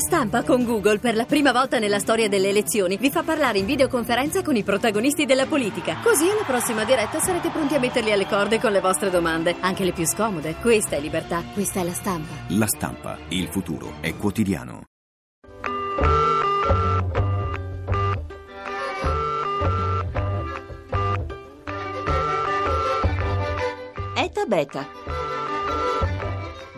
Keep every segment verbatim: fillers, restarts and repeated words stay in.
stampa con Google per la prima volta nella storia delle elezioni vi fa parlare in videoconferenza con i protagonisti della politica. Così alla prossima diretta sarete pronti a metterli alle corde con le vostre domande, anche le più scomode. Questa è libertà, questa è la stampa. La stampa, il futuro è quotidiano. Eta Beta.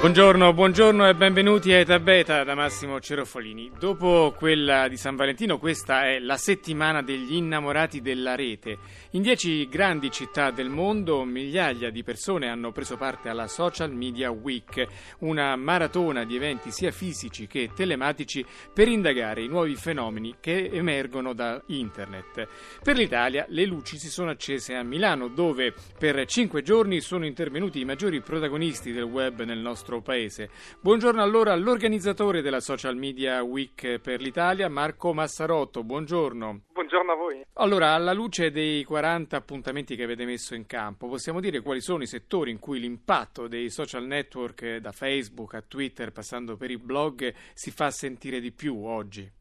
Buongiorno, buongiorno e benvenuti a Eta Beta da Massimo Cerofolini. Dopo quella di San Valentino, questa è la settimana degli innamorati della rete. In dieci grandi città del mondo, migliaia di persone hanno preso parte alla Social Media Week, una maratona di eventi sia fisici che telematici per indagare i nuovi fenomeni che emergono da internet. Per l'Italia le luci si sono accese a Milano, dove per cinque giorni sono intervenuti i maggiori protagonisti del web nel nostro paese. Buongiorno allora all'organizzatore della Social Media Week per l'Italia, Marco Massarotto. Buongiorno. Buongiorno a voi. Allora, alla luce dei quaranta appuntamenti che avete messo in campo, possiamo dire quali sono i settori in cui l'impatto dei social network, da Facebook a Twitter, passando per i blog, si fa sentire di più oggi?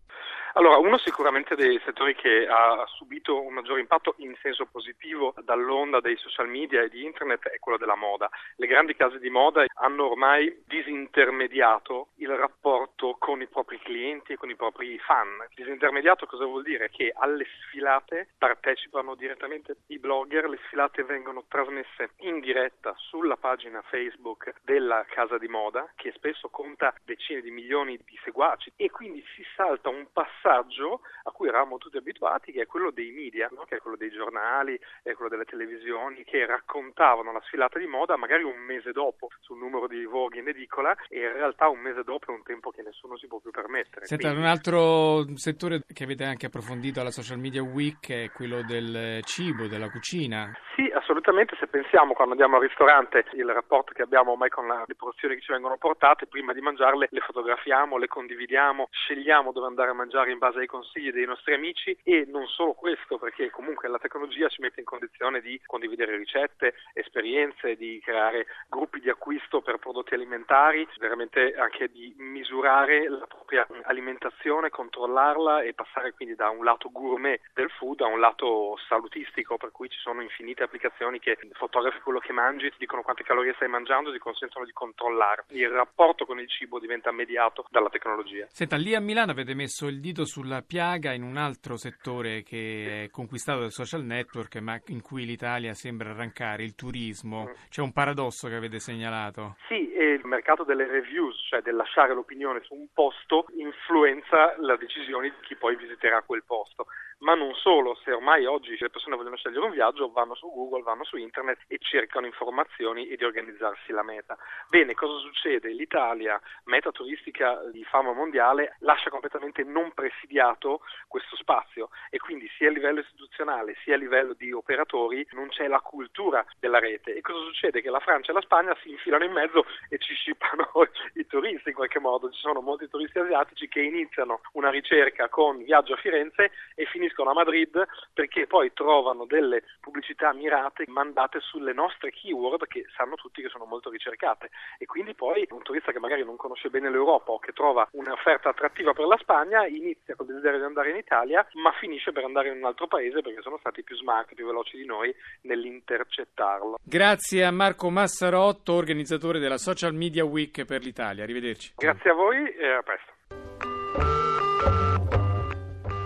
Allora, uno sicuramente dei settori che ha subito un maggior impatto in senso positivo dall'onda dei social media e di internet è quello della moda. Le grandi case di moda hanno ormai disintermediato il rapporto con i propri clienti e con i propri fan. Disintermediato cosa vuol dire? Che alle sfilate partecipano direttamente i blogger, le sfilate vengono trasmesse in diretta sulla pagina Facebook della casa di moda, che spesso conta decine di milioni di seguaci, e quindi si salta un passaggio a cui eravamo tutti abituati, che è quello dei media, no? Che è quello dei giornali, è quello delle televisioni, che raccontavano la sfilata di moda magari un mese dopo sul numero di Vogue in edicola, e in realtà un mese dopo è un tempo che nessuno si può più permettere. Senta, quindi... un altro settore che avete anche approfondito alla Social Media Week è quello del cibo, della cucina. Sì, assolutamente. Se pensiamo, quando andiamo al ristorante, il rapporto che abbiamo ormai con le porzioni che ci vengono portate, prima di mangiarle le fotografiamo, le condividiamo, scegliamo dove andare a mangiare in base ai consigli dei nostri amici. E non solo questo, perché comunque la tecnologia ci mette in condizione di condividere ricette, esperienze, di creare gruppi di acquisto per prodotti alimentari, veramente anche di misurare la propria alimentazione, controllarla e passare quindi da un lato gourmet del food a un lato salutistico, per cui ci sono infinite applicazioni che fotografi quello che mangi, ti dicono quante calorie stai mangiando, ti consentono di controllare. Il rapporto con il cibo diventa mediato dalla tecnologia. Senta, lì a Milano avete messo il dito sulla piaga in un altro settore che è conquistato dai social network, ma in cui l'Italia sembra arrancare: il turismo. C'è un paradosso che avete segnalato. Sì, e il mercato delle reviews, cioè del lasciare l'opinione su un posto, influenza la decisione di chi poi visiterà quel posto. Ma non solo, se ormai oggi le persone vogliono scegliere un viaggio, vanno su Google, vanno su internet e cercano informazioni e di organizzarsi la meta. Bene, cosa succede? L'Italia, meta turistica di fama mondiale, lascia completamente non presidiato questo spazio, e quindi sia a livello istituzionale sia a livello di operatori non c'è la cultura della rete. E cosa succede? Che la Francia e la Spagna si infilano in mezzo e ci scippano i turisti in qualche modo. Ci sono molti turisti asiatici che iniziano una ricerca con viaggio a Firenze e finiscono a Madrid, perché poi trovano delle pubblicità mirate mandate sulle nostre keyword, che sanno tutti che sono molto ricercate, e quindi poi un turista che magari non conosce bene l'Europa o che trova un'offerta attrattiva per la Spagna inizia col desiderio di andare in Italia, ma finisce per andare in un altro paese perché sono stati più smart, più veloci di noi nell'intercettarlo. Grazie a Marco Massarotto, organizzatore della Social Media Week per l'Italia. Arrivederci. Grazie a voi e a presto.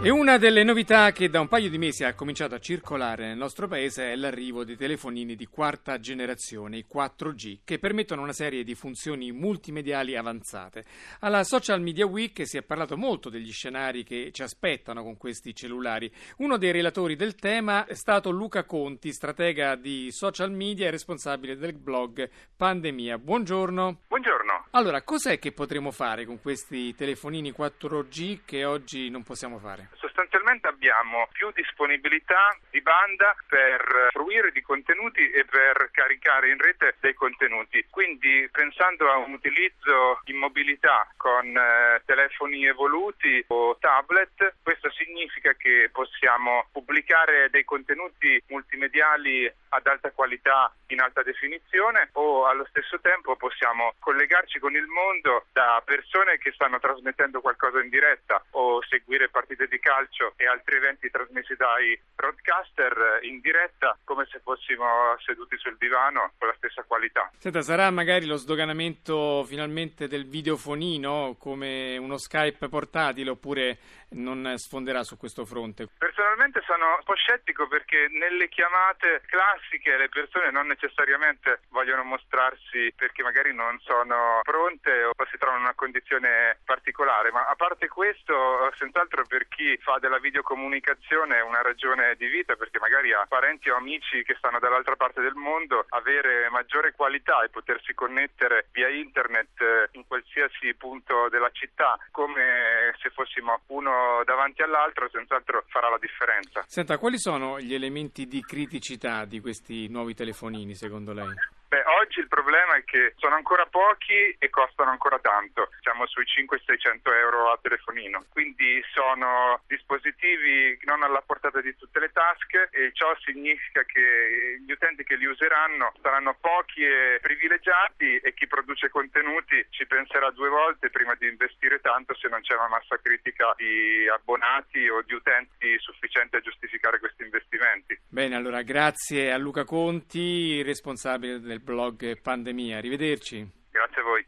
E una delle novità che da un paio di mesi ha cominciato a circolare nel nostro paese è l'arrivo dei telefonini di quarta generazione, i quattro G, che permettono una serie di funzioni multimediali avanzate. Alla Social Media Week si è parlato molto degli scenari che ci aspettano con questi cellulari. Uno dei relatori del tema è stato Luca Conti, stratega di social media e responsabile del blog Pandemia. Buongiorno. Buongiorno. Allora, cos'è che potremo fare con questi telefonini quattro G che oggi non possiamo fare? Sostanzialmente abbiamo più disponibilità di banda per fruire di contenuti e per caricare in rete dei contenuti, quindi pensando a un utilizzo in mobilità con eh, telefoni evoluti o tablet, questo significa che possiamo pubblicare dei contenuti multimediali ad alta qualità in alta definizione o allo stesso tempo possiamo collegarci con il mondo da persone che stanno trasmettendo qualcosa in diretta o seguire partite di calcio e altri eventi trasmessi dai broadcaster in diretta come se fossimo seduti sul divano con la stessa qualità. Senta, sarà magari lo sdoganamento finalmente del videofonino come uno Skype portatile oppure non sfonderà su questo fronte? Personalmente sono un po' scettico perché nelle chiamate classiche le persone non necessariamente vogliono mostrarsi perché magari non sono pronte o si trovano in una condizione particolare, ma a parte questo senz'altro per chi fa della videocomunicazione è una ragione di vita perché magari ha parenti o amici che stanno dall'altra parte del mondo, avere maggiore qualità e potersi connettere via internet in qualsiasi punto della città come se fossimo uno davanti all'altro senz'altro farà la differenza. Senta, quali sono gli elementi di criticità di questi nuovi telefonini secondo lei? Beh, oggi il problema è che sono ancora pochi e costano ancora tanto, siamo sui cinquecento seicento euro a telefonino, quindi sono dispositivi non alla portata di tutte le tasche e ciò significa che gli utenti che li useranno saranno pochi e privilegiati e chi produce contenuti ci penserà due volte prima di investire tanto se non c'è una massa critica di abbonati o di utenti sufficiente a giustificare questi investimenti. Bene, allora grazie a Luca Conti, responsabile del blog Pandemia. Arrivederci. Grazie a voi.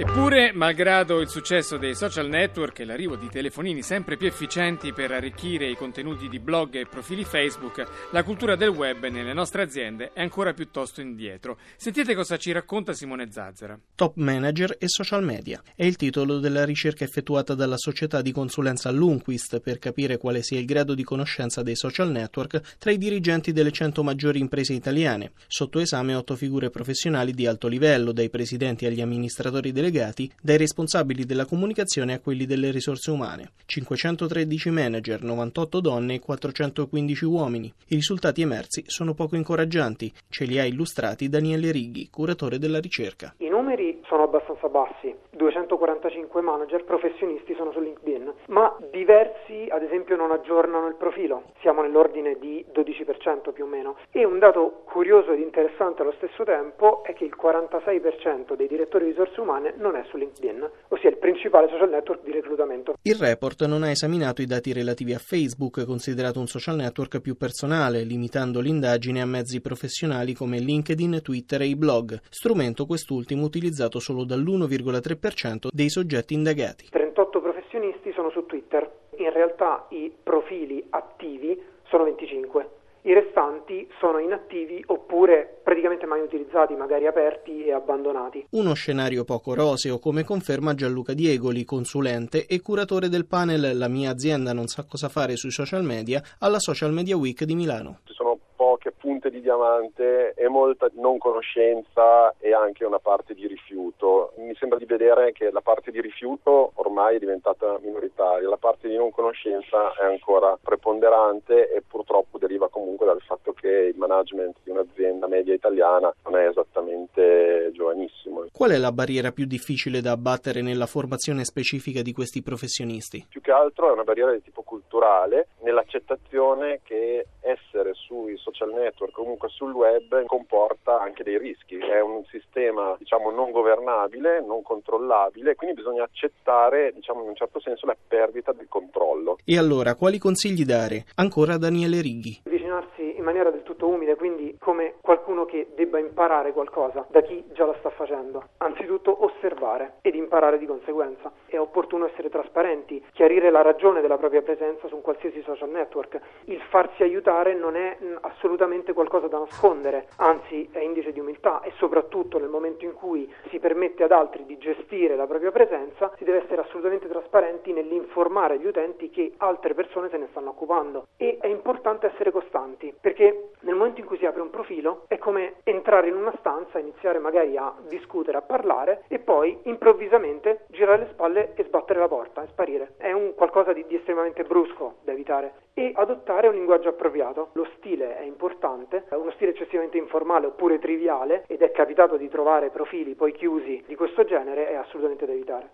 Eppure, malgrado il successo dei social network e l'arrivo di telefonini sempre più efficienti per arricchire i contenuti di blog e profili Facebook, la cultura del web nelle nostre aziende è ancora piuttosto indietro. Sentite cosa ci racconta Simone Zazzera. Top Manager e Social Media è il titolo della ricerca effettuata dalla società di consulenza Lundquist per capire quale sia il grado di conoscenza dei social network tra i dirigenti delle cento maggiori imprese italiane. Sotto esame otto figure professionali di alto livello, dai presidenti agli amministratori delle delegati, dai responsabili della comunicazione a quelli delle risorse umane. cinquecentotredici manager, novantotto donne e quattrocentoquindici uomini. I risultati emersi sono poco incoraggianti. Ce li ha illustrati Daniele Righi, curatore della ricerca. I numeri sono abbastanza bassi. duecentoquarantacinque manager professionisti sono su LinkedIn, ma diversi, ad esempio, non aggiornano il profilo. Siamo nell'ordine di dodici per cento più o meno. E un dato curioso ed interessante allo stesso tempo è che il quarantasei per cento dei direttori di risorse umane non è su LinkedIn, ossia il principale social network di reclutamento. Il report non ha esaminato i dati relativi a Facebook, considerato un social network più personale, limitando l'indagine a mezzi professionali come LinkedIn, Twitter e i blog, strumento quest'ultimo utilizzato solo dall'uno virgola tre per cento dei soggetti indagati. trentotto professionisti sono su Twitter, in realtà i profili attivi sono venticinque. I restanti sono inattivi oppure praticamente mai utilizzati, magari aperti e abbandonati. Uno scenario poco roseo, come conferma Gianluca Diegoli, consulente e curatore del panel La mia azienda non sa cosa fare sui social media alla Social Media Week di Milano. Ci sono poche punte di diamante e molta non conoscenza e anche una parte di rifiuto. Mi sembra di vedere che la parte di rifiuto ormai è diventata minoritaria, la parte di non conoscenza è ancora preponderante e purtroppo deriva comunque dal fatto che il management di un'azienda media italiana non è esattamente giovanissimo. Qual è la barriera più difficile da abbattere nella formazione specifica di questi professionisti? Più che altro è una barriera di tipo culturale, nell'accettazione che essere sui social network, comunque sul web, comporta anche dei rischi. È un sistema, diciamo, non governabile, non controllabile, quindi bisogna accettare, diciamo, in un certo senso la perdita del controllo. E allora, quali consigli dare? Ancora Daniele Righi. Avvicinarsi in maniera del tutto umile, quindi come qualcuno che debba imparare qualcosa da chi già la sta facendo. Anzitutto osservare ed imparare di conseguenza. È opportuno essere trasparenti, chiarire la ragione della propria presenza su un qualsiasi social network. Il farsi aiutare non è assolutamente qualcosa da nascondere, anzi è indice di umiltà e soprattutto nel momento in cui si permette ad altri di gestire la propria presenza si deve essere assolutamente trasparenti nell'informare gli utenti che altre persone se ne stanno occupando. E è importante essere costanti perché nel momento in cui si apre un profilo è come entrare in una stanza, iniziare magari a discutere, a parlare e poi improvvisamente girare le spalle pelle e sbattere la porta e sparire. È un qualcosa di, di estremamente brusco da evitare, e adottare un linguaggio appropriato. Lo stile è importante, è uno stile eccessivamente informale oppure triviale, ed è capitato di trovare profili poi chiusi di questo genere, è assolutamente da evitare.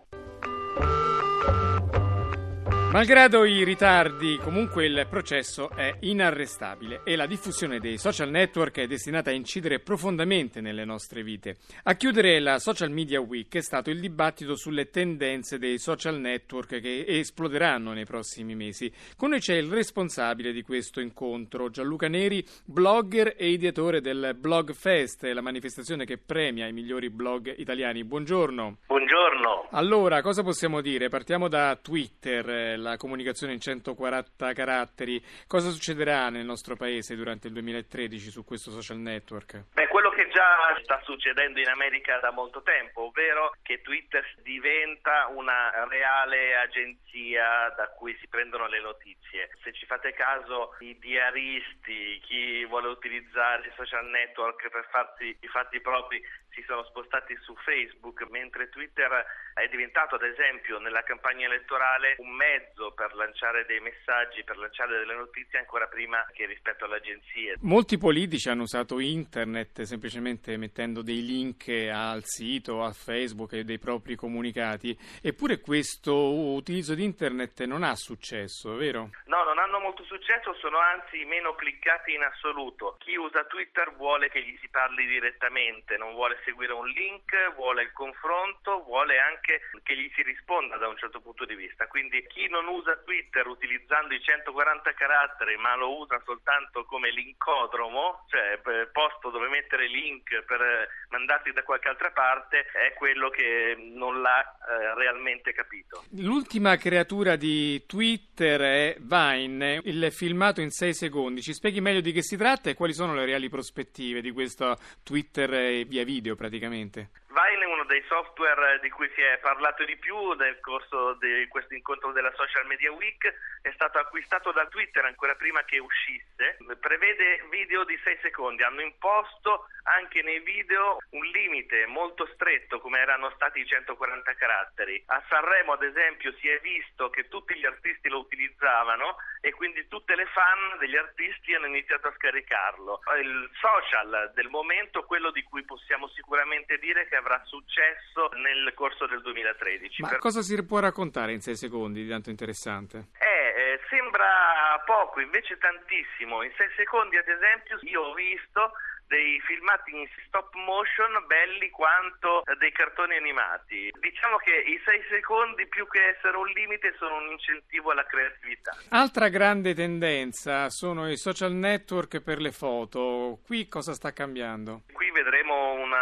Malgrado i ritardi, comunque il processo è inarrestabile e la diffusione dei social network è destinata a incidere profondamente nelle nostre vite. A chiudere la Social Media Week è stato il dibattito sulle tendenze dei social network che esploderanno nei prossimi mesi. Con noi c'è il responsabile di questo incontro, Gianluca Neri, blogger e ideatore del Blog Fest, la manifestazione che premia i migliori blog italiani. Buongiorno. Buongiorno. Allora, cosa possiamo dire? Partiamo da Twitter, la comunicazione in centoquaranta caratteri. Cosa succederà nel nostro paese durante il duemilatredici su questo social network? Beh, quello che già sta succedendo in America da molto tempo, ovvero che Twitter diventa una reale agenzia da cui si prendono le notizie. Se ci fate caso, i diaristi, chi vuole utilizzare i social network per farsi i fatti propri, si sono spostati su Facebook, mentre Twitter è diventato, ad esempio, nella campagna elettorale un mezzo per lanciare dei messaggi, per lanciare delle notizie ancora prima che rispetto alle agenzie. Molti politici hanno usato internet semplicemente mettendo dei link al sito, a Facebook e dei propri comunicati, eppure questo utilizzo di internet non ha successo, vero? No, non hanno molto successo, sono anzi meno cliccati in assoluto. Chi usa Twitter vuole che gli si parli direttamente, non vuole seguire un link, vuole il confronto, vuole anche che gli si risponda da un certo punto di vista. Quindi chi non usa Twitter utilizzando i centoquaranta caratteri, ma lo usa soltanto come lincodromo, cioè posto dove mettere link per mandarti da qualche altra parte, è quello che non l'ha eh, realmente capito. L'ultima creatura di Twitter è Vine, il filmato in sei secondi. Ci spieghi meglio di che si tratta e quali sono le reali prospettive di questo Twitter via video praticamente? Vine è uno dei software di cui si è parlato di più nel corso di questo incontro della Social Media Week. È stato acquistato da Twitter ancora prima che uscisse. Prevede video di sei secondi. Hanno imposto anche nei video un limite molto stretto, come erano stati i centoquaranta caratteri. A Sanremo, ad esempio, si è visto che tutti gli artisti lo utilizzavano e quindi tutte le fan degli artisti hanno iniziato a scaricarlo. Il social del momento, quello di cui possiamo sicuramente dire che avrà successo nel corso del duemilatredici. Ma per... cosa si può raccontare in sei secondi di tanto interessante? Eh, eh, sembra poco, invece tantissimo. In sei secondi, ad esempio, io ho visto dei filmati in stop motion belli quanto dei cartoni animati. Diciamo che i sei secondi, più che essere un limite, sono un incentivo alla creatività. Altra grande tendenza sono i social network per le foto. Qui cosa sta cambiando? Qui vedremo un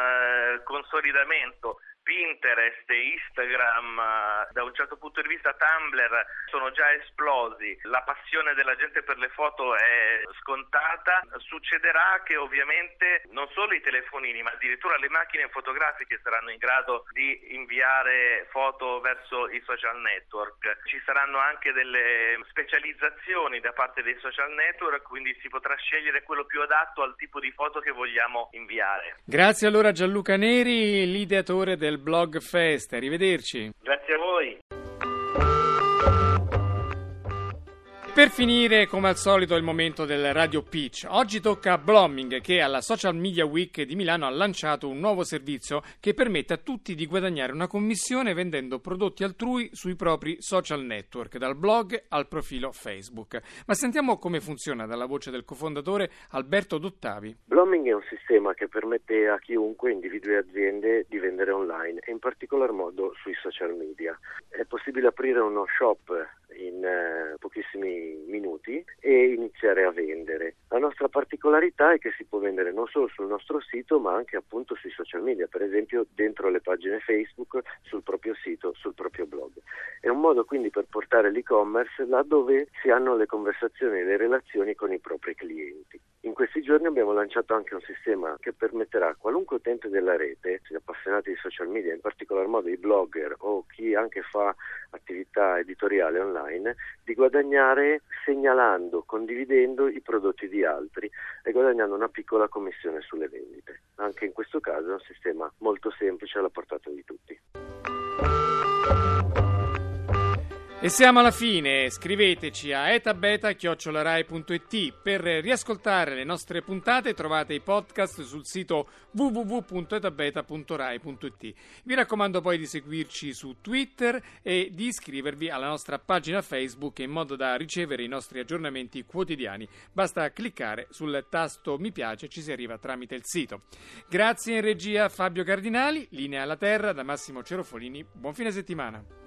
consolidamento. Pinterest e Instagram, da un certo punto di vista Tumblr, sono già esplosi. La passione della gente per le foto è scontata. Succederà che ovviamente non solo i telefonini, ma addirittura le macchine fotografiche saranno in grado di inviare foto verso i social network. Ci saranno anche delle specializzazioni da parte dei social network, quindi si potrà scegliere quello più adatto al tipo di foto che vogliamo inviare. Grazie allora Gianluca Neri, l'ideatore del Blog Fest. Arrivederci. Grazie a voi. Per finire, come al solito, il momento del Radio Pitch. Oggi tocca a Bloming, che alla Social Media Week di Milano ha lanciato un nuovo servizio che permette a tutti di guadagnare una commissione vendendo prodotti altrui sui propri social network, dal blog al profilo Facebook. Ma sentiamo come funziona dalla voce del cofondatore Alberto Duttavi. Bloming è un sistema che permette a chiunque, individui e aziende, di vendere online e in particolar modo sui social media. È possibile aprire uno shop in eh, pochissimi minuti e iniziare a vendere. La nostra particolarità è che si può vendere non solo sul nostro sito, ma anche appunto sui social media, per esempio dentro le pagine Facebook, sul proprio sito, sul proprio blog. È un modo quindi per portare l'e-commerce là dove si hanno le conversazioni e le relazioni con i propri clienti. In questi giorni abbiamo lanciato anche un sistema che permetterà a qualunque utente della rete, appassionati di social media, in particolar modo i blogger o chi anche fa attività editoriale online, di guadagnare segnalando, condividendo i prodotti di altri e guadagnando una piccola commissione sulle vendite. Anche in questo caso è un sistema molto semplice, alla portata di tutti. E siamo alla fine. Scriveteci a etabeta chiocciola rai punto it. Per riascoltare le nostre puntate trovate i podcast sul sito w w w punto etabeta punto rai punto it. Vi raccomando poi di seguirci su Twitter e di iscrivervi alla nostra pagina Facebook in modo da ricevere i nostri aggiornamenti quotidiani. Basta cliccare sul tasto mi piace, ci si arriva tramite il sito. Grazie in regia Fabio Cardinali, linea alla terra da Massimo Cerofolini. Buon fine settimana.